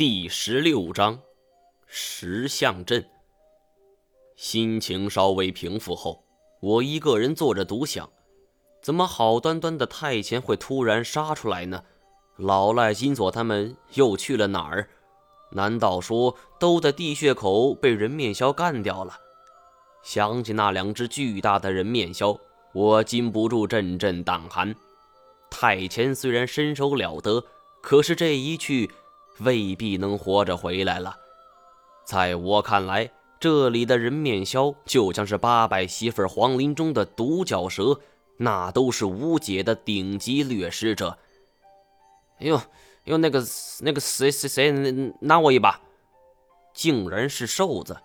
第16章石像阵。心情稍微平复后，我一个人坐着独想，怎么好端端的太前会突然杀出来呢？老赖、金锁他们又去了哪儿？难道说都在地穴口被人面鸮干掉了？想起那两只巨大的人面鸮，我禁不住阵阵胆寒。太前虽然身手了得，可是这一去未必能活着回来了。在我看来，这里的人面鸮就像是800媳妇黄林中的独角蛇，那都是无解的顶级掠食者。哎呦，那个谁拿我一把，竟然是瘦子。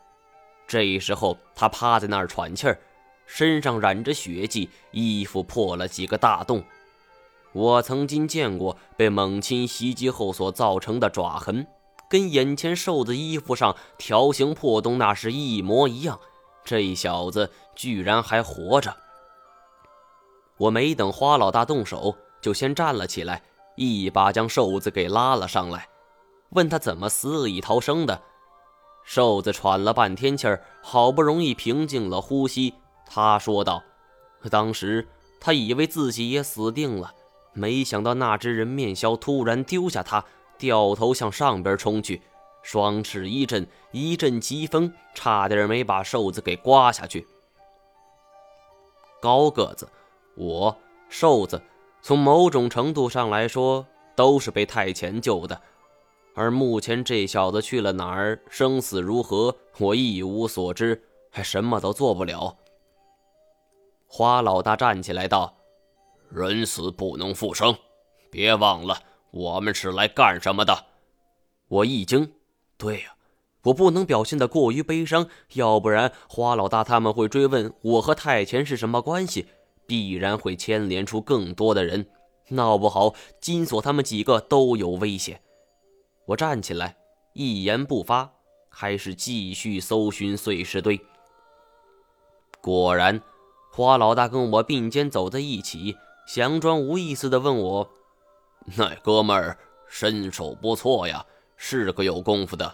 这时候他趴在那儿喘气儿，身上染着血迹，衣服破了几个大洞。我曾经见过被猛禽袭击后所造成的爪痕，跟眼前瘦子衣服上条形破洞那是一模一样。这小子居然还活着！我没等花老大动手，就先站了起来，一把将瘦子给拉了上来，问他怎么死里逃生的。瘦子喘了半天气儿，好不容易平静了呼吸，他说道：“当时他以为自己也死定了。”没想到那只人面鸮突然丢下他，掉头向上边冲去，双翅一震，一阵疾风，差点没把瘦子给刮下去。高个子、我、瘦子，从某种程度上来说都是被太前救的，而目前这小子去了哪儿，生死如何，我一无所知，还什么都做不了。花老大站起来道：“人死不能复生，别忘了我们是来干什么的。”我一惊，对呀，我不能表现得过于悲伤，要不然花老大他们会追问我和太前是什么关系，必然会牵连出更多的人，闹不好金锁他们几个都有危险。我站起来，一言不发，开始继续搜寻碎石堆。果然，花老大跟我并肩走在一起，佯装无意思地问我：“那哥们儿身手不错呀，是个有功夫的。”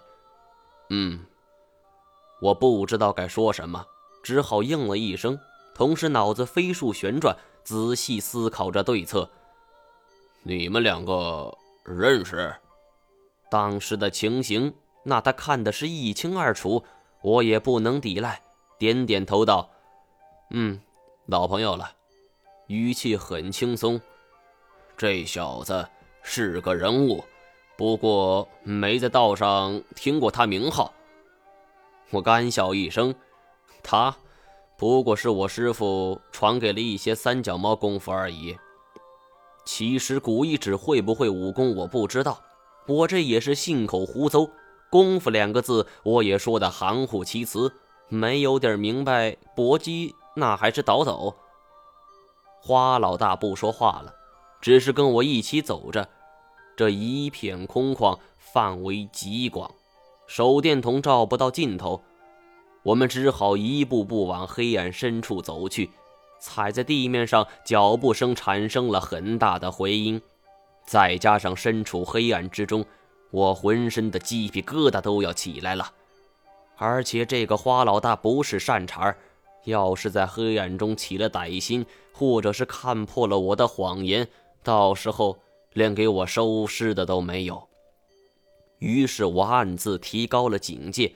我不知道该说什么，只好应了一声，同时脑子飞速旋转，仔细思考着对策。“你们两个认识？”当时的情形，那他看的是一清二楚，我也不能抵赖，点点头道：“老朋友了。”语气很轻松。这小子是个人物，不过没在道上听过他名号。我干笑一声，他不过是我师父传给了一些三脚猫功夫而已。其实古一指会不会武功我不知道，我这也是信口胡诌，功夫两个字我也说得含糊其辞，没有点明白搏击那还是倒走。花老大不说话了，只是跟我一起走着。这一片空旷，范围极广，手电筒照不到尽头，我们只好一步步往黑暗深处走去。踩在地面上，脚步声产生了很大的回音，再加上身处黑暗之中，我浑身的鸡皮疙瘩都要起来了。而且这个花老大不是善茬，要是在黑暗中起了歹心，或者是看破了我的谎言，到时候连给我收尸的都没有。于是我暗自提高了警戒。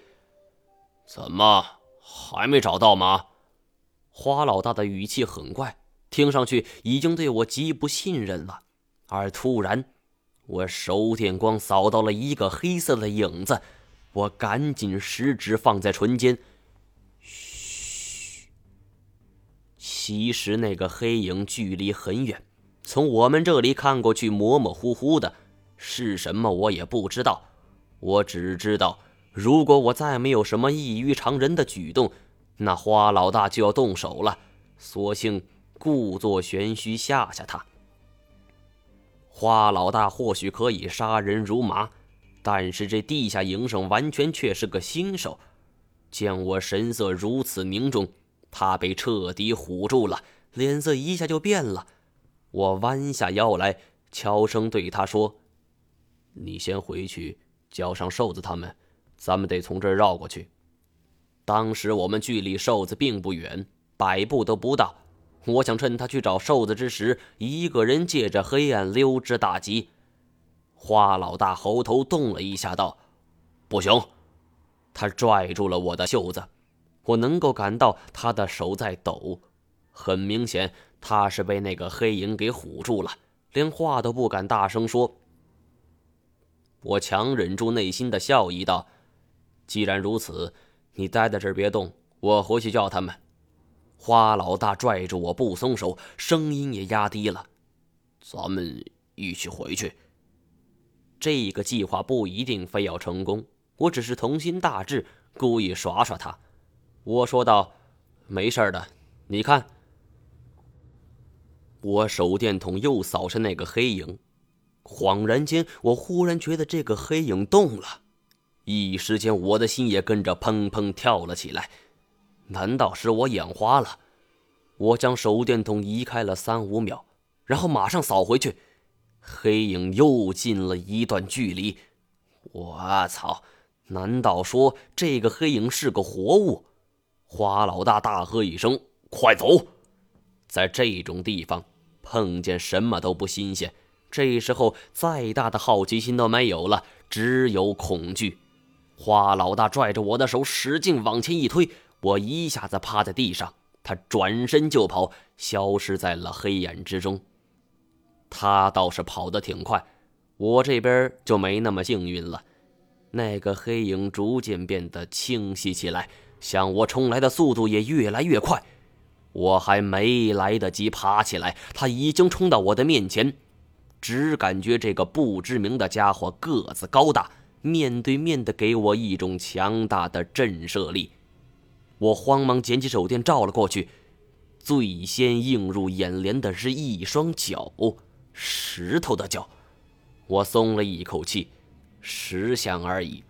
“怎么还没找到吗？”花老大的语气很怪，听上去已经对我极不信任了。而突然，我手电光扫到了一个黑色的影子，我赶紧食指放在唇间。其实那个黑影距离很远，从我们这里看过去模模糊糊的，是什么我也不知道。我只知道，如果我再没有什么异于常人的举动，那花老大就要动手了，索性故作玄虚吓吓他。花老大或许可以杀人如麻，但是这地下营生完全却是个新手。见我神色如此凝重，他被彻底唬住了，脸色一下就变了。我弯下腰来，悄声对他说：“你先回去叫上瘦子他们，咱们得从这儿绕过去。当时我们距离瘦子并不远，100步都不到。我想趁他去找瘦子之时，一个人借着黑暗溜之大吉。花老大喉头动了一下，道：“不行！”他拽住了我的袖子，我能够感到他的手在抖。很明显，他是被那个黑影给唬住了，连话都不敢大声说。我强忍住内心的笑意，道：“既然如此，你待在这儿别动，我回去叫他们。”花老大拽住我不松手，声音也压低了：“咱们一起回去。”这个计划不一定非要成功，我只是童心大志，故意耍耍他。我说道：“没事的，你看。”我手电筒又扫着那个黑影，恍然间，我忽然觉得这个黑影动了，一时间我的心也跟着砰砰跳了起来。难道是我眼花了？我将手电筒移开了3-5秒，然后马上扫回去，黑影又近了一段距离。我操！难道说这个黑影是个活物？花老大大喝一声：“快走！”在这种地方碰见什么都不新鲜，这时候再大的好奇心都没有了，只有恐惧。花老大拽着我的手使劲往前一推，我一下子趴在地上，他转身就跑，消失在了黑眼之中。他倒是跑得挺快，我这边就没那么幸运了。那个黑影逐渐变得清晰起来，向我冲来的速度也越来越快。我还没来得及爬起来，他已经冲到我的面前。只感觉这个不知名的家伙个子高大，面对面的给我一种强大的震慑力。我慌忙捡起手电照了过去，最先映入眼帘的是一双脚，石头的脚。我松了一口气，10像而已。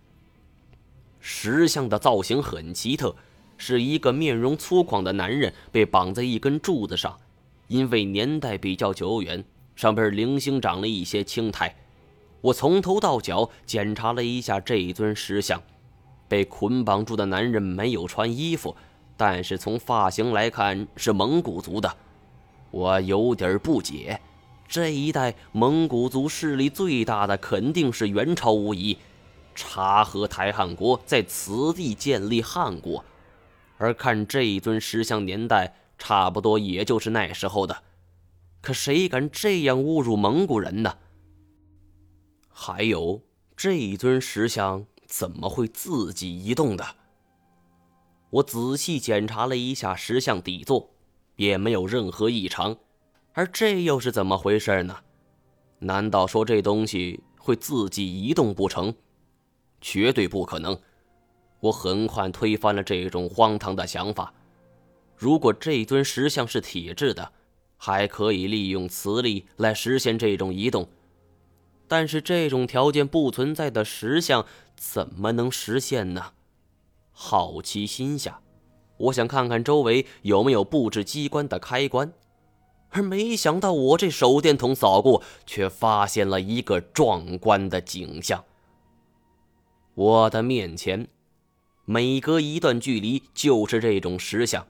10像的造型很奇特，是一个面容粗犷的男人被绑在一根柱子上，因为年代比较久远，上边零星长了一些青苔。我从头到脚检查了一下这一尊石像。被捆绑住的男人没有穿衣服，但是从发型来看是蒙古族的。我有点不解，这一代蒙古族势力最大的肯定是元朝无疑，察合台汗国在此地建立汗国，而看这一尊石像年代差不多也就是那时候的。可谁敢这样侮辱蒙古人呢？还有，这一尊石像怎么会自己移动的？我仔细检查了一下石像底座，也没有任何异常。而这又是怎么回事呢？难道说这东西会自己移动不成？绝对不可能！我很快推翻了这种荒唐的想法。如果这尊石像是铁制的，还可以利用磁力来实现这种移动，但是这种条件不存在的石像怎么能实现呢？好奇心下，我想看看周围有没有布置机关的开关，而没想到我这手电筒扫过，却发现了一个壮观的景象。我的面前，每隔一段距离就是这种石像，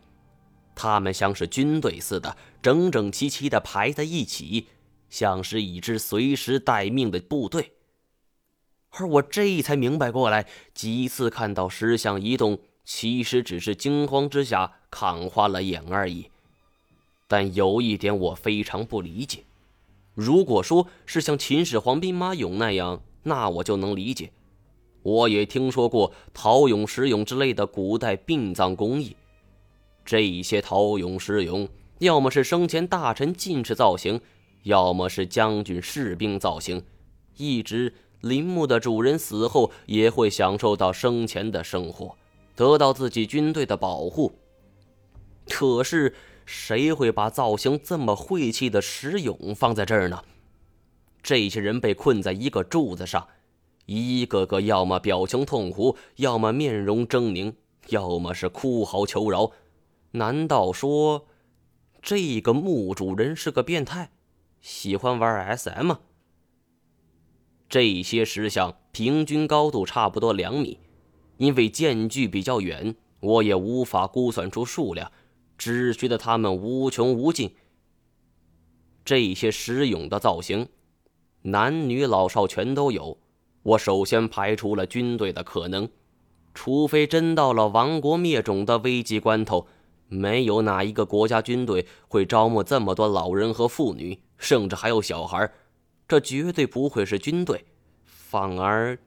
他们像是军队似的，整整齐齐地排在一起，像是一支随时待命的部队。而我这才明白过来，几次看到石像移动，其实只是惊慌之下看花了眼而已。但有一点我非常不理解，如果说是像秦始皇兵马俑那样，那我就能理解。我也听说过陶俑、石俑之类的古代殡葬工艺，这些陶俑石俑要么是生前大臣进士造型，要么是将军士兵造型，一直陵墓的主人死后也会享受到生前的生活，得到自己军队的保护。可是谁会把造型这么晦气的石俑放在这儿呢？这些人被困在一个柱子上，一个个要么表情痛苦，要么面容狰狞，要么是哭嚎求饶。难道说这个墓主人是个变态，喜欢玩 SM？这些石像平均高度差不多2米，因为间距比较远，我也无法估算出数量，只觉得它们无穷无尽。这些石俑的造型，男女老少全都有，我首先排除了军队的可能，除非真到了亡国灭种的危急关头，没有哪一个国家军队会招募这么多老人和妇女，甚至还有小孩，这绝对不会是军队，反而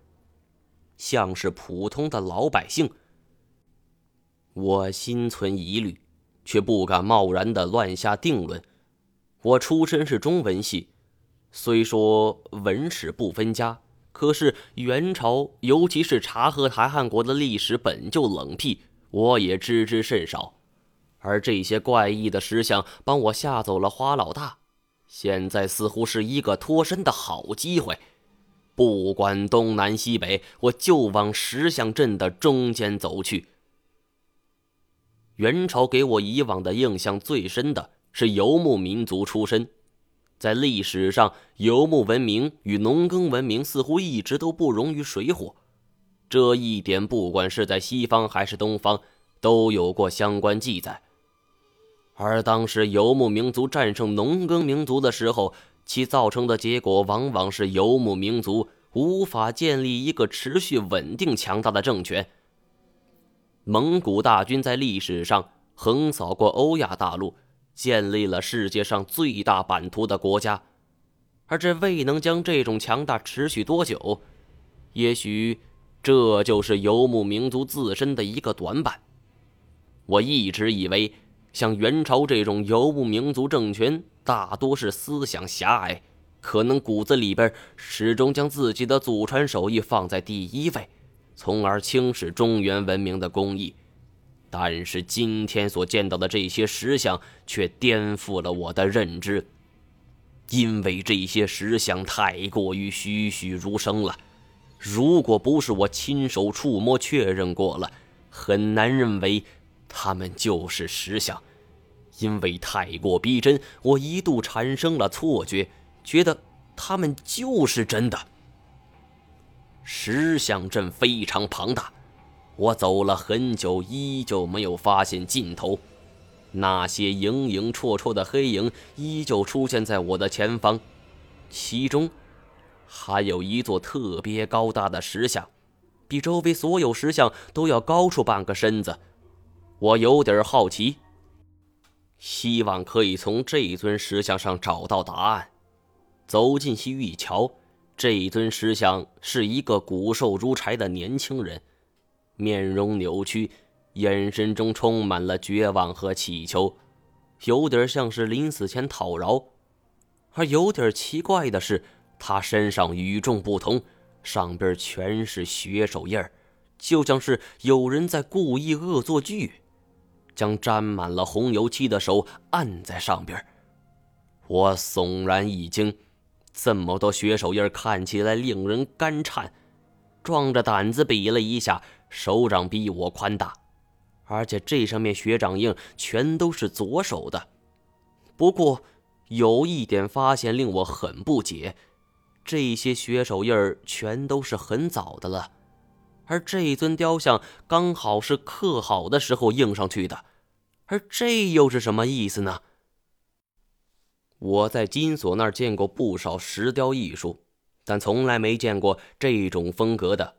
像是普通的老百姓。我心存疑虑，却不敢贸然地乱下定论。我出身是中文系，虽说文史不分家，可是元朝尤其是察合台汗国的历史本就冷僻，我也知之甚少。而这些怪异的石像帮我吓走了花老大，现在似乎是一个脱身的好机会。不管东南西北，我就往石像阵的中间走去。元朝给我以往的印象最深的是游牧民族出身，在历史上，游牧文明与农耕文明似乎一直都不容于水火，这一点不管是在西方还是东方都有过相关记载。而当时游牧民族战胜农耕民族的时候，其造成的结果往往是游牧民族无法建立一个持续稳定强大的政权。蒙古大军在历史上横扫过欧亚大陆，建立了世界上最大版图的国家，而这未能将这种强大持续多久，也许这就是游牧民族自身的一个短板。我一直以为像元朝这种游牧民族政权大多是思想狭隘，可能骨子里边始终将自己的祖传手艺放在第一位，从而轻视中原文明的工艺。但是今天所见到的这些石像却颠覆了我的认知，因为这些石像太过于栩栩如生了，如果不是我亲手触摸确认过了，很难认为他们就是石像。因为太过逼真，我一度产生了错觉，觉得他们就是真的。石像阵非常庞大，我走了很久依旧没有发现尽头，那些影影绰绰的黑影依旧出现在我的前方，其中还有一座特别高大的石像，比周围所有石像都要高出半个身子。我有点好奇，希望可以从这尊石像上找到答案。走进去一瞧，这尊石像是一个骨瘦如柴的年轻人，面容扭曲，眼神中充满了绝望和祈求，有点像是临死前讨饶。而有点奇怪的是，他身上与众不同，上边全是血手印儿，就像是有人在故意恶作剧，将沾满了红油漆的手按在上边。我悚然一惊，这么多血手印看起来令人肝颤，壮着胆子比了一下，手掌比我宽大，而且这上面血掌印全都是左手的。不过有一点发现令我很不解，这些血手印全都是很早的了，而这尊雕像刚好是刻好的时候印上去的，而这又是什么意思呢？我在金锁那儿见过不少石雕艺术，但从来没见过这种风格的，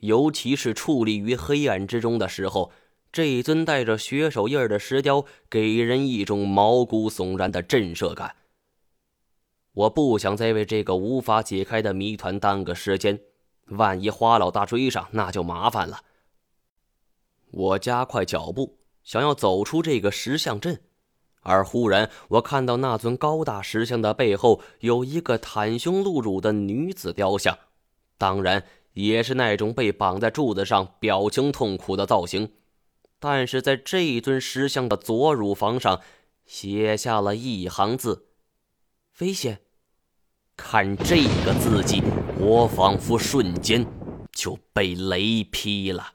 尤其是矗立于黑暗之中的时候，这尊带着血手印的石雕给人一种毛骨悚然的震慑感。我不想再为这个无法解开的谜团耽搁时间，万一花老大追上，那就麻烦了。我加快脚步，想要走出这个石像阵，而忽然我看到那尊高大石像的背后有一个袒胸露乳的女子雕像，当然也是那种被绑在柱子上表情痛苦的造型，但是在这尊石像的左乳房上写下了一行字：危险。看这个字迹，我仿佛瞬间就被雷劈了。